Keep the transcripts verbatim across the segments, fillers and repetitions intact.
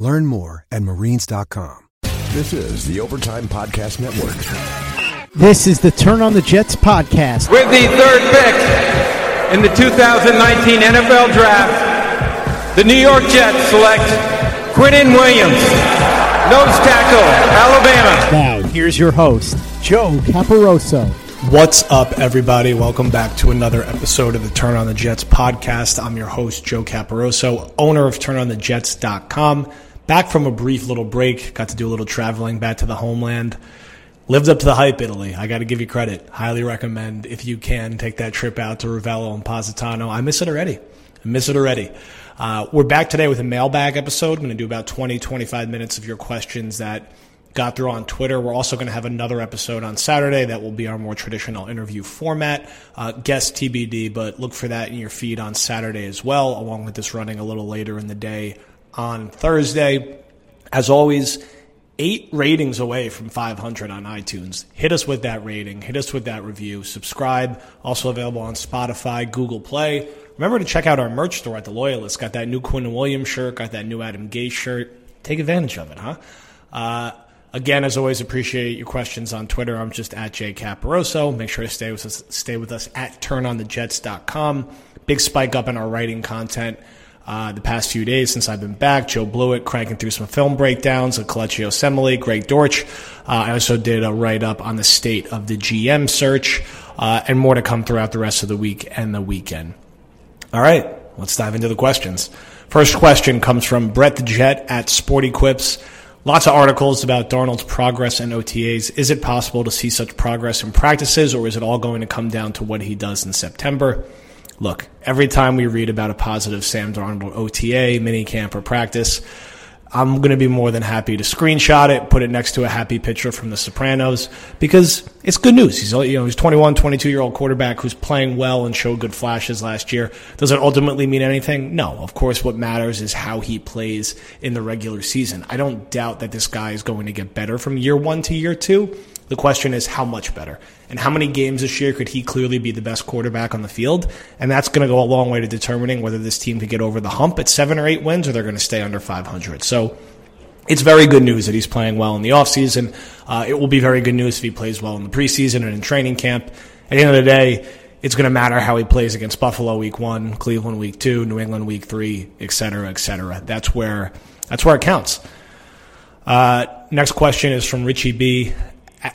Learn more at marines dot com. This is the Overtime Podcast Network. This is the Turn on the Jets podcast. With the third pick in the two thousand nineteen N F L Draft, the New York Jets select Quinnen Williams, nose tackle, Alabama. Now, here's your host, Joe Caporoso. What's up, everybody? Welcome back to another episode of the Turn on the Jets podcast. I'm your host, Joe Caporoso, owner of turn on the jets dot com. Back from a brief little break, got to do a little traveling back to the homeland. Lived up to the hype, Italy. I got to give you credit. Highly recommend, if you can, take that trip out to Ravello and Positano. I miss it already. I miss it already. Uh, we're back today with a mailbag episode. I'm going to do about twenty, twenty-five minutes of your questions that got through on Twitter. We're also going to have another episode on Saturday that will be our more traditional interview format. Uh, guest T B D, but look for that in your feed on Saturday as well, along with this running a little later in the day on Thursday. As always, eight ratings away from five hundred on iTunes. Hit us with that rating. Hit us with that review. Subscribe. Also available on Spotify, Google Play. Remember to check out our merch store at The Loyalist. Got that new Quinnen Williams shirt. Got that new Adam Gase shirt. Take advantage of it, huh? Uh, again, as always, appreciate your questions on Twitter. I'm just at Jay Caporoso. Make sure to stay with us, stay with us at turn on the jets dot com. Big spike up in our writing content. Uh, the past few days since I've been back, Joe Blewett cranking through some film breakdowns of Kelechi Osemele, Greg Dorch. Uh, I also did a write-up on the state of the G M search, uh, and more to come throughout the rest of the week and the weekend. All right, let's dive into the questions. First question comes from Brett the Jet at Sporty Quips. Lots of articles about Darnold's progress and O T As. Is it possible to see such progress in practices, or is it all going to come down to what he does in September? Look, every time we read about a positive Sam Darnold O T A, minicamp, or practice, I'm going to be more than happy to screenshot it, put it next to a happy picture from The Sopranos, because it's good news. He's, you know, he's twenty-one, twenty-two-year-old quarterback who's playing well and showed good flashes last year. Does it ultimately mean anything? No. Of course, what matters is how he plays in the regular season. I don't doubt that this guy is going to get better from year one to year two. The question is how much better and how many games this year could he clearly be the best quarterback on the field? And that's going to go a long way to determining whether this team can get over the hump at seven or eight wins or they're going to stay under five hundred. So it's very good news that he's playing well in the offseason. Uh, it will be very good news if he plays well in the preseason and in training camp. At the end of the day, it's going to matter how he plays against Buffalo week one, Cleveland week two, New England week three, et cetera, et cetera. That's where, that's where it counts. Uh, next question is from Richie B.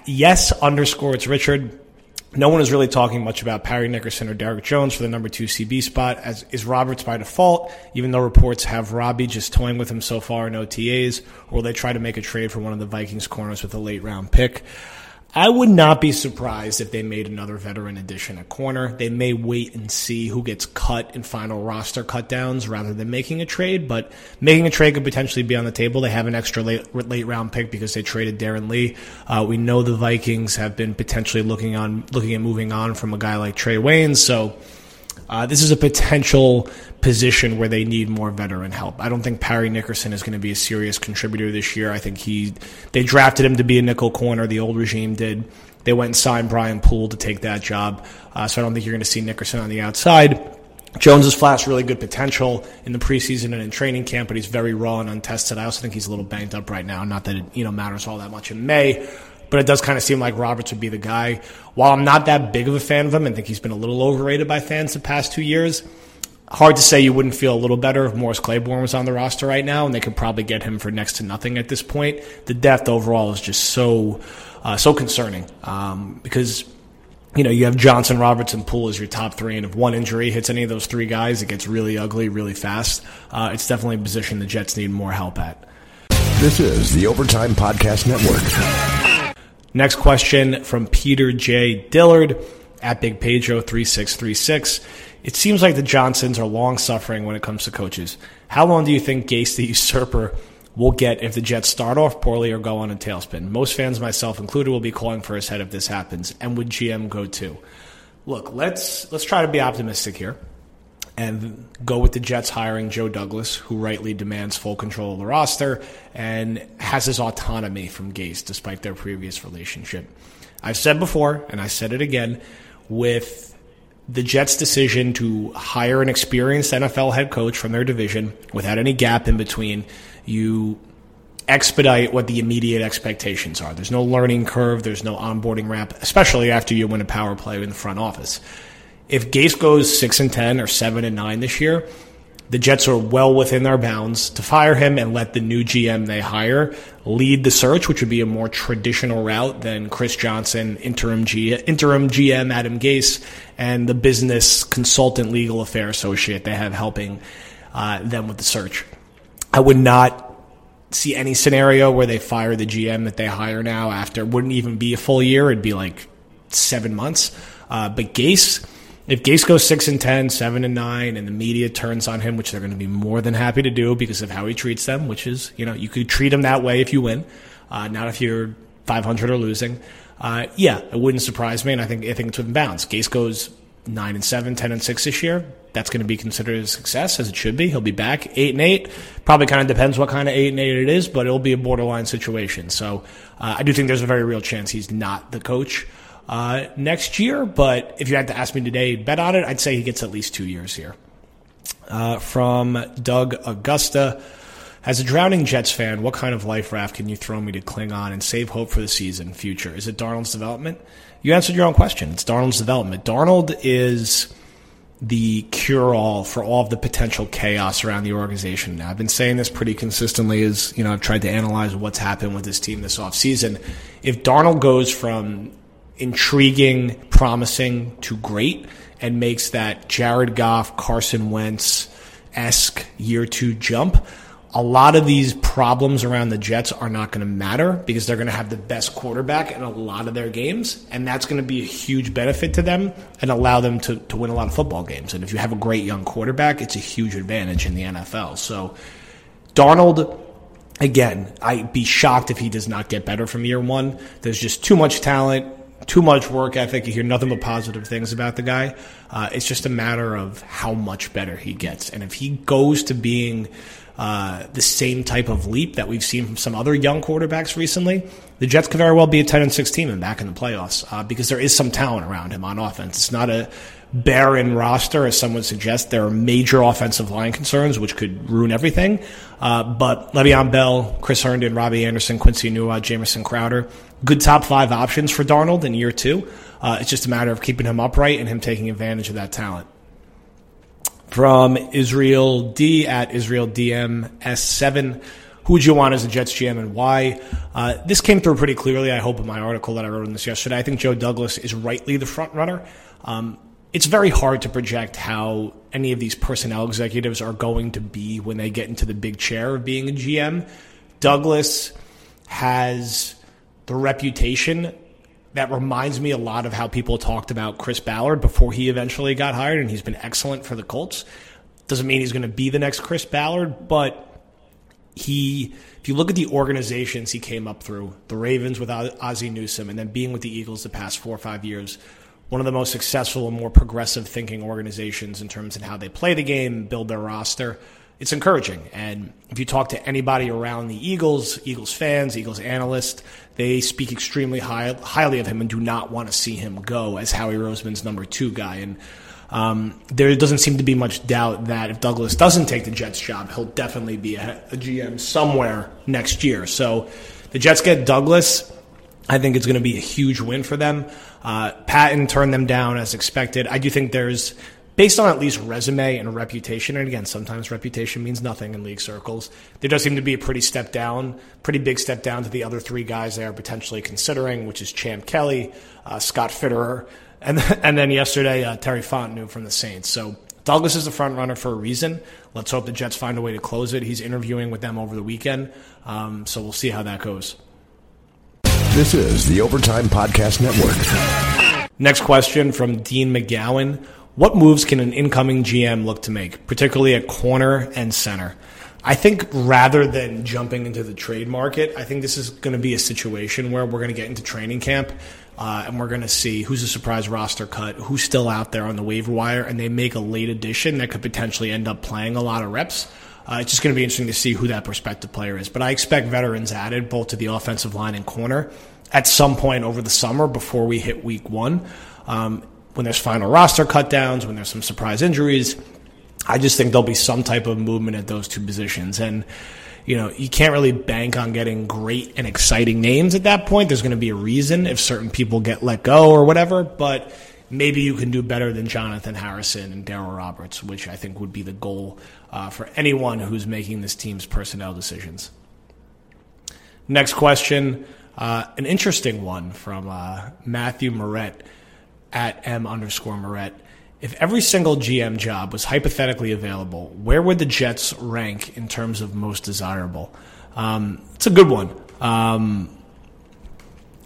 Yes, underscore, it's Richard. No one is really talking much about Perry Nickerson or Derek Jones for the number two C B spot, as is Roberts by default, even though reports have Robbie just toying with him so far in O T As, or will they try to make a trade for one of the Vikings corners with a late-round pick? I would not be surprised if they made another veteran addition at corner. They may wait and see who gets cut in final roster cutdowns rather than making a trade, but making a trade could potentially be on the table. They have an extra late, late round pick because they traded Darren Lee. Uh, we know the Vikings have been potentially looking on, looking at moving on from a guy like Trae Waynes, so uh, this is a potential position where they need more veteran help. I don't think Perry Nickerson is going to be a serious contributor this year. I think he they drafted him to be a nickel corner. The old regime did. They went and signed Brian Poole to take that job. Uh, so I don't think you're going to see Nickerson on the outside. Jones's flash really good potential in the preseason and in training camp, but he's very raw and untested. I also think he's a little banged up right now. Not that it you know matters all that much in May, but it does kind of seem like Roberts would be the guy. While I'm not that big of a fan of him and think he's been a little overrated by fans the past two years, hard to say you wouldn't feel a little better if Morris Claiborne was on the roster right now, and they could probably get him for next to nothing at this point. The depth overall is just so uh, so concerning um, because you know you have Johnson, Robertson, Poole as your top three, and if one injury hits any of those three guys, it gets really ugly really fast. Uh, it's definitely a position the Jets need more help at. This is the Overtime Podcast Network. Next question from Peter J. Dillard at Big Pedro three six three six. It seems like the Johnsons are long-suffering when it comes to coaches. How long do you think Gase the Usurper will get if the Jets start off poorly or go on a tailspin? Most fans, myself included, will be calling for his head if this happens. And would G M go too? Look, let's let's try to be optimistic here and go with the Jets hiring Joe Douglas, who rightly demands full control of the roster and has his autonomy from Gase despite their previous relationship. I've said before, and I said it again, with the Jets' decision to hire an experienced N F L head coach from their division without any gap in between, you expedite what the immediate expectations are. There's no learning curve. There's no onboarding ramp, especially after you win a power play in the front office. If Gase goes six and ten or seven and nine this year, the Jets are well within their bounds to fire him and let the new G M they hire lead the search, which would be a more traditional route than Chris Johnson, interim G- interim G M Adam Gase, and the business consultant legal affair associate they have helping uh, them with the search. I would not see any scenario where they fire the G M that they hire now after. It wouldn't even be a full year. It'd be like seven months. Uh, but Gase... If Gase goes six and ten, seven and nine, and the media turns on him, which they're going to be more than happy to do because of how he treats them, which is, you know, you could treat him that way if you win, uh, not if you're five hundred or losing. Uh, yeah, it wouldn't surprise me, and I think I think it's within bounds. Gase goes nine and seven, ten and six this year. That's going to be considered a success, as it should be. He'll be back eight and eight. Probably kind of depends what kind of eight and eight it is, but it'll be a borderline situation. So uh, I do think there's a very real chance he's not the coach Uh, next year, but if you had to ask me today, bet on it, I'd say he gets at least two years here. Uh, from Doug Augusta, as a drowning Jets fan, what kind of life raft can you throw me to cling on and save hope for the season future? Is it Darnold's development? You answered your own question. It's Darnold's development. Darnold is the cure-all for all of the potential chaos around the organization. Now, I've been saying this pretty consistently as, you know, I've tried to analyze what's happened with this team this offseason. If Darnold goes from intriguing, promising to great, and makes that Jared Goff, Carson Wentz-esque year two jump, a lot of these problems around the Jets are not going to matter because they're going to have the best quarterback in a lot of their games, and that's going to be a huge benefit to them and allow them to, to win a lot of football games. And if you have a great young quarterback, it's a huge advantage in the N F L. So Darnold, again, I'd be shocked if he does not get better from year one. There's just too much talent, too much work ethic. You hear nothing but positive things about the guy. Uh, it's just a matter of how much better he gets. And if he goes to being uh, the same type of leap that we've seen from some other young quarterbacks recently, the Jets could very well be a ten and six team and back in the playoffs uh, because there is some talent around him on offense. It's not a barren roster, as some would suggest. There are major offensive line concerns, which could ruin everything. Uh, but Le'Veon Bell, Chris Herndon, Robbie Anderson, Quincy Enunwa, Jamison Crowder, good top five options for Darnold in year two. Uh, it's just a matter of keeping him upright and him taking advantage of that talent. From Israel D at Israel D M S seven, who would you want as a Jets G M and why? Uh, this came through pretty clearly, I hope, in my article that I wrote on this yesterday. I think Joe Douglas is rightly the front runner. Um, It's very hard to project how any of these personnel executives are going to be when they get into the big chair of being a G M. Douglas has the reputation that reminds me a lot of how people talked about Chris Ballard before he eventually got hired, and he's been excellent for the Colts. Doesn't mean he's going to be the next Chris Ballard, but he, if you look at the organizations he came up through, the Ravens with Ozzie Newsome, and then being with the Eagles the past four or five years, one of the most successful and more progressive thinking organizations in terms of how they play the game, build their roster. It's encouraging. And if you talk to anybody around the Eagles, Eagles fans, Eagles analysts, they speak extremely high, highly of him and do not want to see him go as Howie Roseman's number two guy. And um, there doesn't seem to be much doubt that if Douglas doesn't take the Jets job, he'll definitely be a, a G M somewhere next year. So the Jets get Douglas. I think it's going to be a huge win for them. Uh, Patton turned them down as expected. I do think there's based on at least resume and reputation, and again, sometimes reputation means nothing in league circles, there does seem to be a pretty step down, pretty big step down to the other three guys they are potentially considering, which is Champ Kelly, uh, Scott Fitterer, and, and then yesterday, uh, Terry Fontenot from the Saints. So Douglas is the front runner for a reason. Let's hope the Jets find a way to close it. He's interviewing with them over the weekend, um, so we'll see how that goes. This is the Overtime Podcast Network. Next question from Dean McGowan. What moves can an incoming G M look to make, particularly at corner and center? I think rather than jumping into the trade market, I think this is going to be a situation where we're going to get into training camp. Uh, and we're going to see who's a surprise roster cut, who's still out there on the waiver wire, and they make a late addition that could potentially end up playing a lot of reps. Uh, it's just going to be interesting to see who that prospective player is. But I expect veterans added both to the offensive line and corner at some point over the summer before we hit week one. Um, when there's final roster cutdowns, when there's some surprise injuries, I just think there'll be some type of movement at those two positions. And you know, you can't really bank on getting great and exciting names at that point. There's going to be a reason if certain people get let go or whatever, but maybe you can do better than Jonathan Harrison and Daryl Roberts, which I think would be the goal uh, for anyone who's making this team's personnel decisions. Next question, uh, an interesting one from uh, Matthew Moret at M underscore Moret. If every single G M job was hypothetically available, where would the Jets rank in terms of most desirable? Um, it's a good one. Um,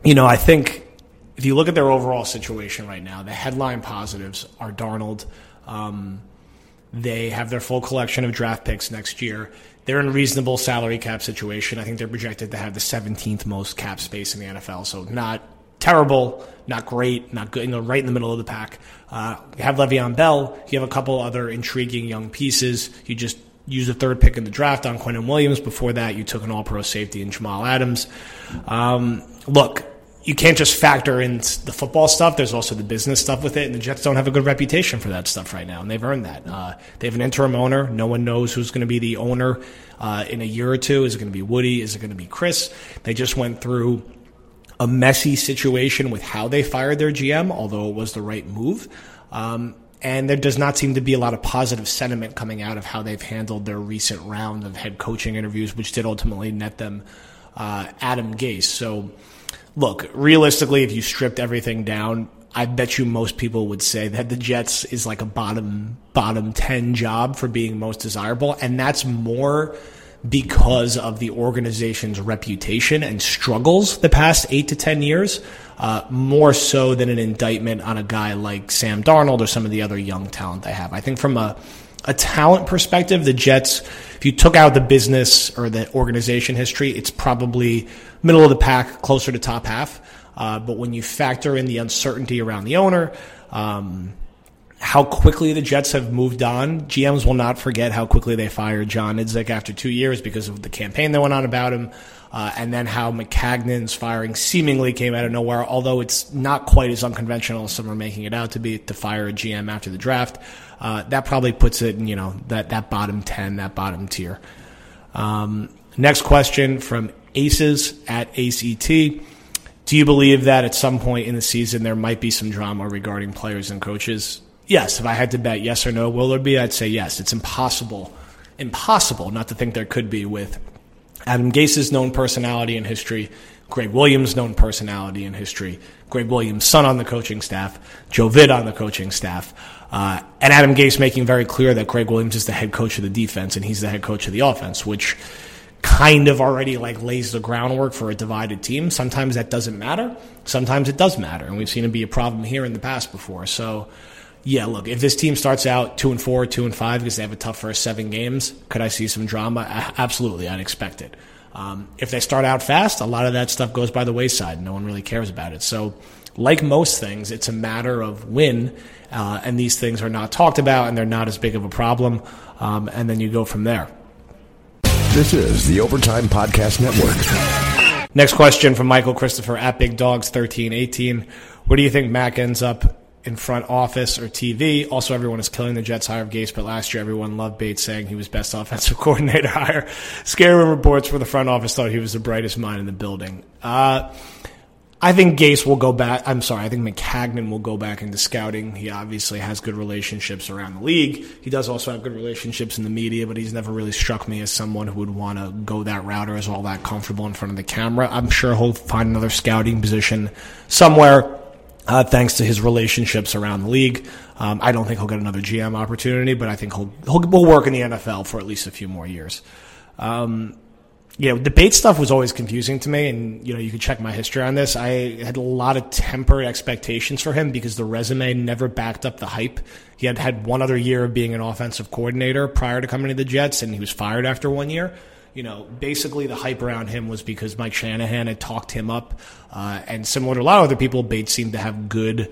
you know, I think if you look at their overall situation right now, the headline positives are Darnold. Um, they have their full collection of draft picks next year. They're in a reasonable salary cap situation. I think they're projected to have the seventeenth most cap space in the N F L, so not terrible, not great, not good, you know, right in the middle of the pack. Uh, you have Le'Veon Bell. You have a couple other intriguing young pieces. You just used a third pick in the draft on Quinnen Williams. Before that, you took an all-pro safety in Jamal Adams. Um, look, you can't just factor in the football stuff. There's also the business stuff with it, and the Jets don't have a good reputation for that stuff right now, and they've earned that. Uh, they have an interim owner. No one knows who's going to be the owner uh, in a year or two. Is it going to be Woody? Is it going to be Chris? They just went through a messy situation with how they fired their G M, although it was the right move. Um, and there does not seem to be a lot of positive sentiment coming out of how they've handled their recent round of head coaching interviews, which did ultimately net them uh, Adam Gase. So, look, realistically, if you stripped everything down, I bet you most people would say that the Jets is like a bottom bottom ten job for being most desirable, and that's more because of the organization's reputation and struggles the past eight to ten years, uh, more so than an indictment on a guy like Sam Darnold or some of the other young talent they have. I think from a, a talent perspective, the Jets, if you took out the business or the organization history, it's probably middle of the pack, closer to top half. Uh, but when you factor in the uncertainty around the owner, um, how quickly the Jets have moved on. G Ms will not forget how quickly they fired John Idzik after two years because of the campaign that went on about him, uh, and then how McKagnon's firing seemingly came out of nowhere, although it's not quite as unconventional as some are making it out to be to fire a G M after the draft. Uh, that probably puts it in, you know, that, that bottom ten, that bottom tier. Um, next question from Aces at A C T. Do you believe that at some point in the season there might be some drama regarding players and coaches? Yes, if I had to bet yes or no, will there be? I'd say yes. It's impossible, impossible not to think there could be with Adam Gase's known personality and history, Gregg Williams' known personality and history, Gregg Williams' son on the coaching staff, Joe Vid on the coaching staff, uh, and Adam Gase making very clear that Gregg Williams is the head coach of the defense and he's the head coach of the offense, which kind of already like lays the groundwork for a divided team. Sometimes that doesn't matter. Sometimes it does matter, and we've seen it be a problem here in the past before. So yeah, look, if this team starts out two and four, two and five, because they have a tough first seven games, could I see some drama? Absolutely, I'd expect it. Um, if they start out fast, a lot of that stuff goes by the wayside. No one really cares about it. So, like most things, it's a matter of when, uh, and these things are not talked about, and they're not as big of a problem, um, and then you go from there. This is the Overtime Podcast Network. Next question from Michael Christopher at Big Dogs thirteen eighteen. Where do you think Mac ends up in front office or T V? Also, everyone is killing the Jets hire of Gase, but last year everyone loved Bates, saying he was best offensive coordinator hire. Scary reports for the front office thought he was the brightest mind in the building. Uh, I think Gase will go back. I'm sorry. I think McKagnon will go back into scouting. He obviously has good relationships around the league. He does also have good relationships in the media, but he's never really struck me as someone who would want to go that route or is all that comfortable in front of the camera. I'm sure he'll find another scouting position somewhere, uh, thanks to his relationships around the league. Um, I don't think he'll get another G M opportunity, but I think he'll, he'll, he'll work in the N F L for at least a few more years. Um, Yeah, the Bates stuff was always confusing to me, and you know you can check my history on this. I had a lot of tempered expectations for him because the resume never backed up the hype. He had had one other year of being an offensive coordinator prior to coming to the Jets, and he was fired after one year. You know, basically the hype around him was because Mike Shanahan had talked him up, uh, and similar to a lot of other people, Bates seemed to have good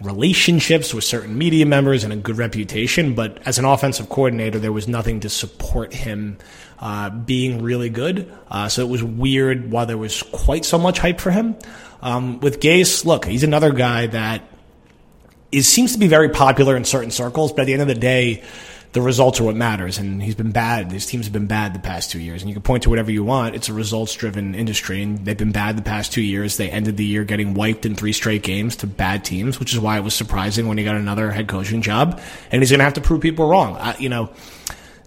relationships with certain media members and a good reputation, but as an offensive coordinator, there was nothing to support him uh, being really good. Uh, so it was weird while there was quite so much hype for him. Um, with Gase, look, he's another guy that is seems to be very popular in certain circles, but at the end of the day, the results are what matters, and he's been bad. His team's been bad the past two years, and you can point to whatever you want. It's a results-driven industry, and they've been bad the past two years. They ended the year getting wiped in three straight games to bad teams, which is why it was surprising when he got another head coaching job, and he's going to have to prove people wrong. I, you know,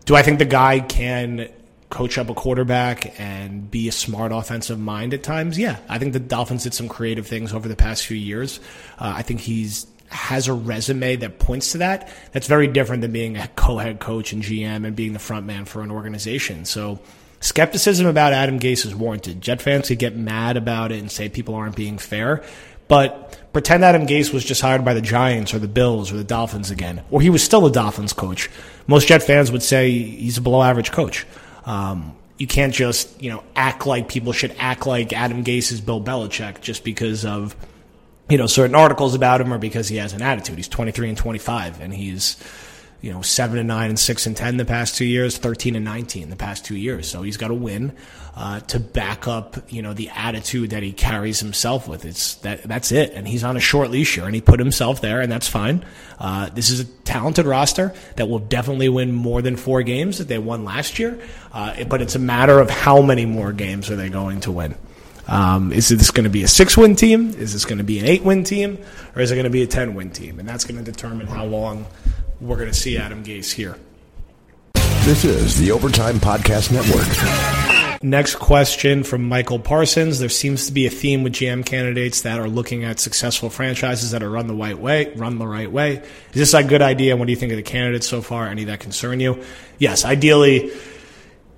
do I think the guy can coach up a quarterback and be a smart offensive mind at times? Yeah. I think the Dolphins did some creative things over the past few years. Uh, I think he's... has a resume that points to that. That's very different than being a co-head coach and G M and being the front man for an organization. So skepticism about Adam Gase is warranted. Jet fans could get mad about it and say people aren't being fair, but pretend Adam Gase was just hired by the Giants or the Bills or the Dolphins again, or he was still a Dolphins coach. Most Jet fans would say he's a below average coach. Um, you can't just, you know, act like people should act like Adam Gase is Bill Belichick just because of, you know, certain articles about him or because he has an attitude. He's twenty-three and twenty-five, and he's, you know, seven and nine and six and ten the past two years, thirteen and nineteen the past two years. So he's got to win uh, to back up, you know, the attitude that he carries himself with. It's that that's it. And he's on a short leash here, and he put himself there, and that's fine. Uh, this is a talented roster that will definitely win more than four games that they won last year. Uh, but it's a matter of how many more games are they going to win. Um, is this going to be a six-win team? Is this going to be an eight-win team? Or is it going to be a ten-win team? And that's going to determine how long we're going to see Adam Gase here. This is the Overtime Podcast Network. Next question from Michael Parsons. There seems to be a theme with G M candidates that are looking at successful franchises that are run the right way. Run the right way. Is this a good idea? What do you think of the candidates so far? Any that concern you? Yes, ideally,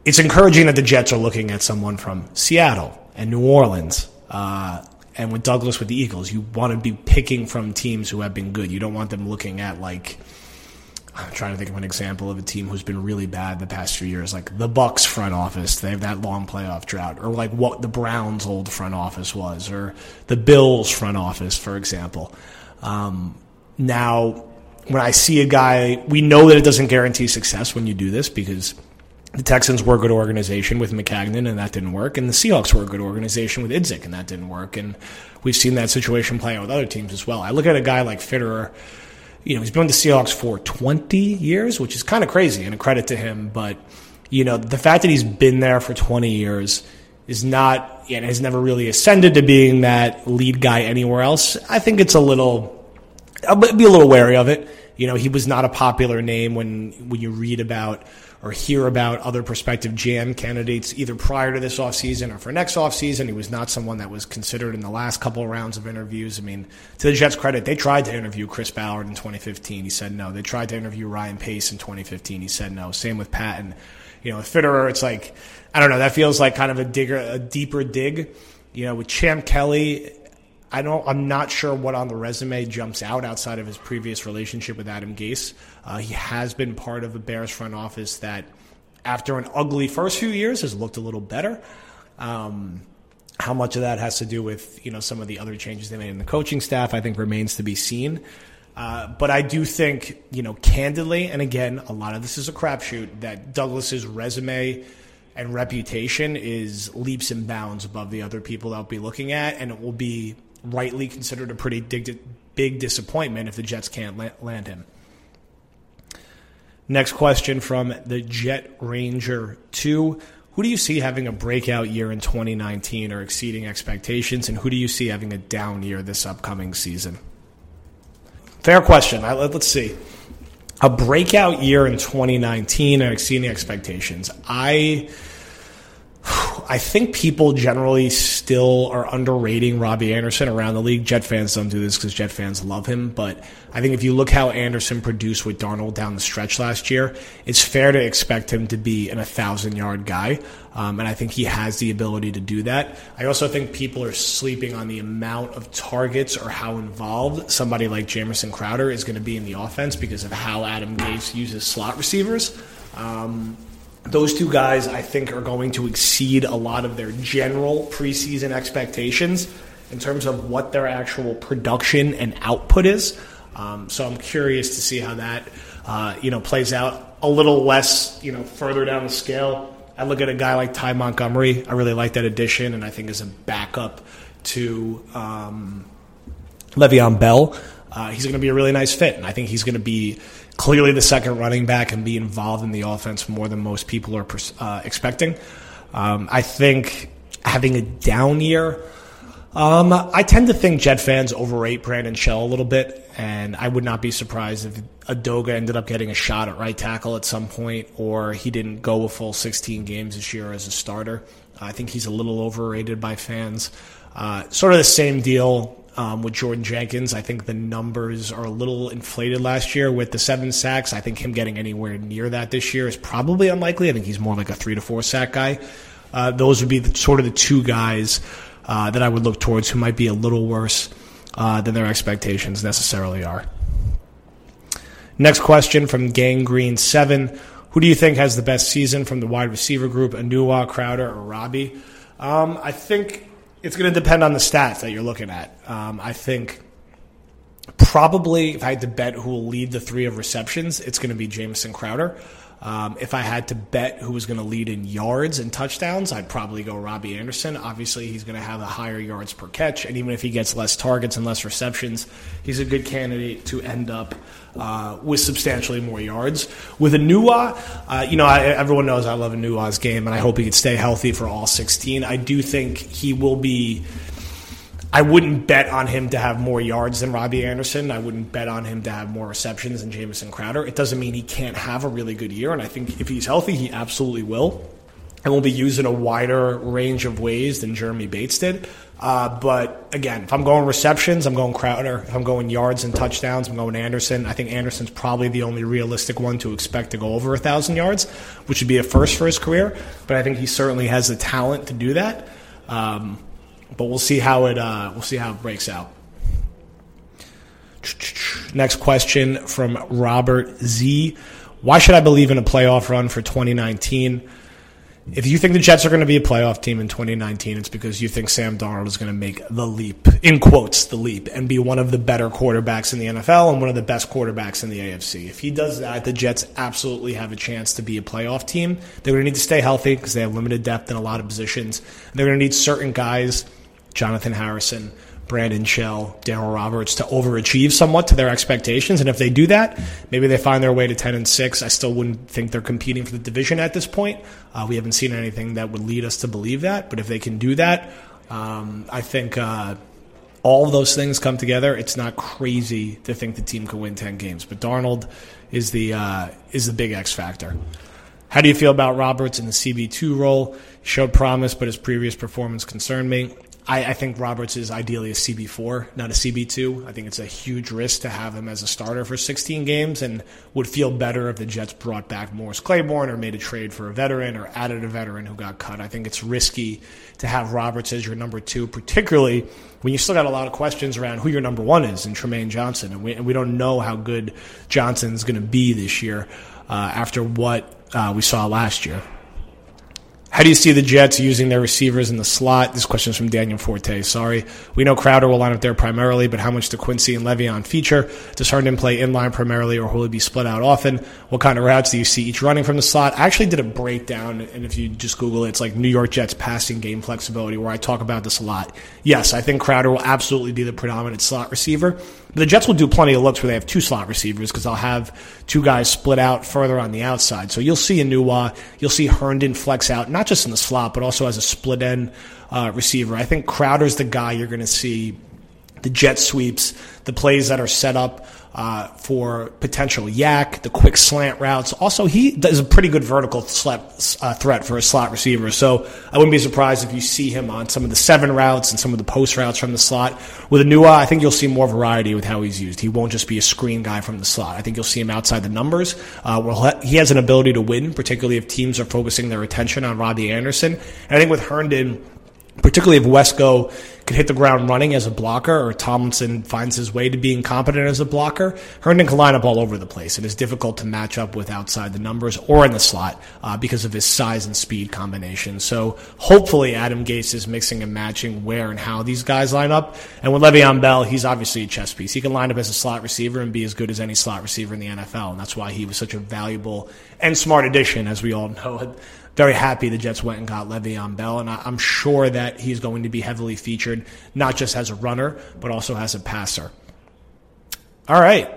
it's encouraging that the Jets are looking at someone from Seattle and New Orleans, uh, and with Douglas with the Eagles. You want to be picking from teams who have been good. You don't want them looking at, like, I'm trying to think of an example of a team who's been really bad the past few years, like the Bucks front office. They have that long playoff drought, or like what the Browns' old front office was, or the Bills' front office, for example. Um, now, when I see a guy, we know that it doesn't guarantee success when you do this, because the Texans were a good organization with McKagnon, and that didn't work. And the Seahawks were a good organization with Idzik, and that didn't work. And we've seen that situation play out with other teams as well. I look at a guy like Fitterer. You know, he's been with the Seahawks for twenty years, which is kind of crazy and a credit to him. But, you know, the fact that he's been there for twenty years is not and has never really ascended to being that lead guy anywhere else. I think it's a little – I'll be a little wary of it. You know, he was not a popular name when when you read about – or hear about other prospective G M candidates either prior to this offseason or for next offseason. He was not someone that was considered in the last couple of rounds of interviews. I mean, to the Jets' credit, they tried to interview Chris Ballard in twenty fifteen. He said no. They tried to interview Ryan Pace in twenty fifteen. He said no. Same with Patton. You know, with Fitterer, it's like, I don't know, that feels like kind of a digger, a deeper dig. You know, with Champ Kelly, I don't, I'm not sure what on the resume jumps out outside of his previous relationship with Adam Gase. Uh, he has been part of a Bears front office that, after an ugly first few years, has looked a little better. Um, how much of that has to do with, you know, some of the other changes they made in the coaching staff, I think remains to be seen. Uh, but I do think, you know, candidly, and again, a lot of this is a crapshoot, that Douglas's resume and reputation is leaps and bounds above the other people that will be looking at, and it will be rightly considered a pretty big disappointment if the Jets can't land him. Next question from the Jet Ranger two. Who do you see having a breakout year in twenty nineteen or exceeding expectations, and who do you see having a down year this upcoming season? Fair question. I, let, let's see. A breakout year in twenty nineteen or exceeding expectations. I I think people generally still are underrating Robbie Anderson around the league. Jet fans don't do this because Jet fans love him, but I think if you look how Anderson produced with Darnold down the stretch last year, it's fair to expect him to be an one thousand yard guy, um, and I think he has the ability to do that. I also think people are sleeping on the amount of targets or how involved somebody like Jamison Crowder is going to be in the offense because of how Adam Gase uses slot receivers. Um, Those two guys, I think, are going to exceed a lot of their general preseason expectations in terms of what their actual production and output is. Um, so I'm curious to see how that, uh, you know, plays out. A little less, you know, further down the scale, I look at a guy like Ty Montgomery. I really like that addition, and I think as a backup to um, Le'Veon Bell, uh, he's going to be a really nice fit, and I think he's going to be clearly the second running back and be involved in the offense more than most people are uh, expecting. Um, I think having a down year, um, I tend to think Jet fans overrate Brandon Shell a little bit, and I would not be surprised if Udoga ended up getting a shot at right tackle at some point, or he didn't go a full sixteen games this year as a starter. I think he's a little overrated by fans. Uh, sort of the same deal Um, with Jordan Jenkins. I think the numbers are a little inflated last year with the seven sacks. I think him getting anywhere near that this year is probably unlikely. I think he's more like a three to four sack guy. Uh, those would be the, sort of the two guys uh, that I would look towards who might be a little worse uh, than their expectations necessarily are. Next question from Gang Green seven. Who do you think has the best season from the wide receiver group, Enunwa, Crowder, or Robbie? Um, I think it's going to depend on the stats that you're looking at. Um, I think probably if I had to bet who will lead the three of receptions, it's going to be Jamison Crowder. Um, if I had to bet who was going to lead in yards and touchdowns, I'd probably go Robbie Anderson. Obviously, he's going to have a higher yards per catch, and even if he gets less targets and less receptions, he's a good candidate to end up uh, with substantially more yards. With Enunwa, uh, you know, I, everyone knows I love Anua's game, and I hope he can stay healthy for all sixteen. I do think he will be. I wouldn't bet on him to have more yards than Robbie Anderson. I wouldn't bet on him to have more receptions than Jamison Crowder. It doesn't mean he can't have a really good year, and I think if he's healthy, he absolutely will, and will be used in a wider range of ways than Jeremy Bates did. Uh, but, again, if I'm going receptions, I'm going Crowder. If I'm going yards and touchdowns, I'm going Anderson. I think Anderson's probably the only realistic one to expect to go over one thousand yards, which would be a first for his career, but I think he certainly has the talent to do that. Um But we'll see how it uh, we'll see how it breaks out. Next question from Robert Z. Why should I believe in a playoff run for twenty nineteen? If you think the Jets are going to be a playoff team in twenty nineteen, it's because you think Sam Darnold is going to make the leap, in quotes, the leap, and be one of the better quarterbacks in the N F L and one of the best quarterbacks in the A F C. If he does that, the Jets absolutely have a chance to be a playoff team. They're going to need to stay healthy because they have limited depth in a lot of positions. They're going to need certain guys, Jonathan Harrison, Brandon Shell, Daryl Roberts, to overachieve somewhat to their expectations. And if they do that, maybe they find their way to ten and six. I still wouldn't think they're competing for the division at this point. Uh, we haven't seen anything that would lead us to believe that. But if they can do that, um, I think uh, all of those things come together. It's not crazy to think the team could win ten games. But Darnold is the uh, is the big X factor. How do you feel about Roberts in the C B two role? He showed promise, but his previous performance concerned me. I think Roberts is ideally a C B four, not a C B two. I think it's a huge risk to have him as a starter for sixteen games, and would feel better if the Jets brought back Morris Claiborne or made a trade for a veteran or added a veteran who got cut. I think it's risky to have Roberts as your number two, particularly when you still got a lot of questions around who your number one is in Trumaine Johnson. And we, and we don't know how good Johnson's going to be this year uh, after what uh, we saw last year. How do you see the Jets using their receivers in the slot? This question is from Daniel Forte. Sorry. We know Crowder will line up there primarily, but how much do Quincy and Le'Veon feature? Does Herndon play inline primarily, or will he be split out often? What kind of routes do you see each running from the slot? I actually did a breakdown, and if you just Google it, it's like New York Jets passing game flexibility, where I talk about this a lot. Yes, I think Crowder will absolutely be the predominant slot receiver. But the Jets will do plenty of looks where they have two slot receivers because they'll have two guys split out further on the outside. So you'll see Enunwa, you'll see Herndon flex out, not just in the slot, but also as a split end uh, receiver. I think Crowder's the guy you're going to see the jet sweeps, the plays that are set up uh, for potential yak, the quick slant routes. Also, he does a pretty good vertical slap, uh, threat for a slot receiver. So I wouldn't be surprised if you see him on some of the seven routes and some of the post routes from the slot. With Enunwa, I think you'll see more variety with how he's used. He won't just be a screen guy from the slot. I think you'll see him outside the numbers. Uh, well, he has an ability to win, particularly if teams are focusing their attention on Robbie Anderson. And I think with Herndon, particularly if Wesco could hit the ground running as a blocker or Tomlinson finds his way to being competent as a blocker, Herndon can line up all over the place. It is difficult to match up with outside the numbers or in the slot uh, because of his size and speed combination. So hopefully Adam Gase is mixing and matching where and how these guys line up. And with Le'Veon Bell, he's obviously a chess piece. He can line up as a slot receiver and be as good as any slot receiver in the N F L. And that's why he was such a valuable and smart addition, as we all know. Very happy the Jets went and got Le'Veon Bell, and I'm sure that he's going to be heavily featured, not just as a runner, but also as a passer. All right.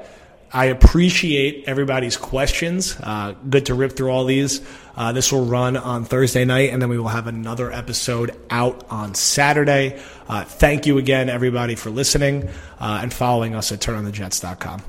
I appreciate everybody's questions. Uh, good to rip through all these. Uh, this will run on Thursday night, and then we will have another episode out on Saturday. Uh, thank you again, everybody, for listening uh, and following us at turn on the jets dot com.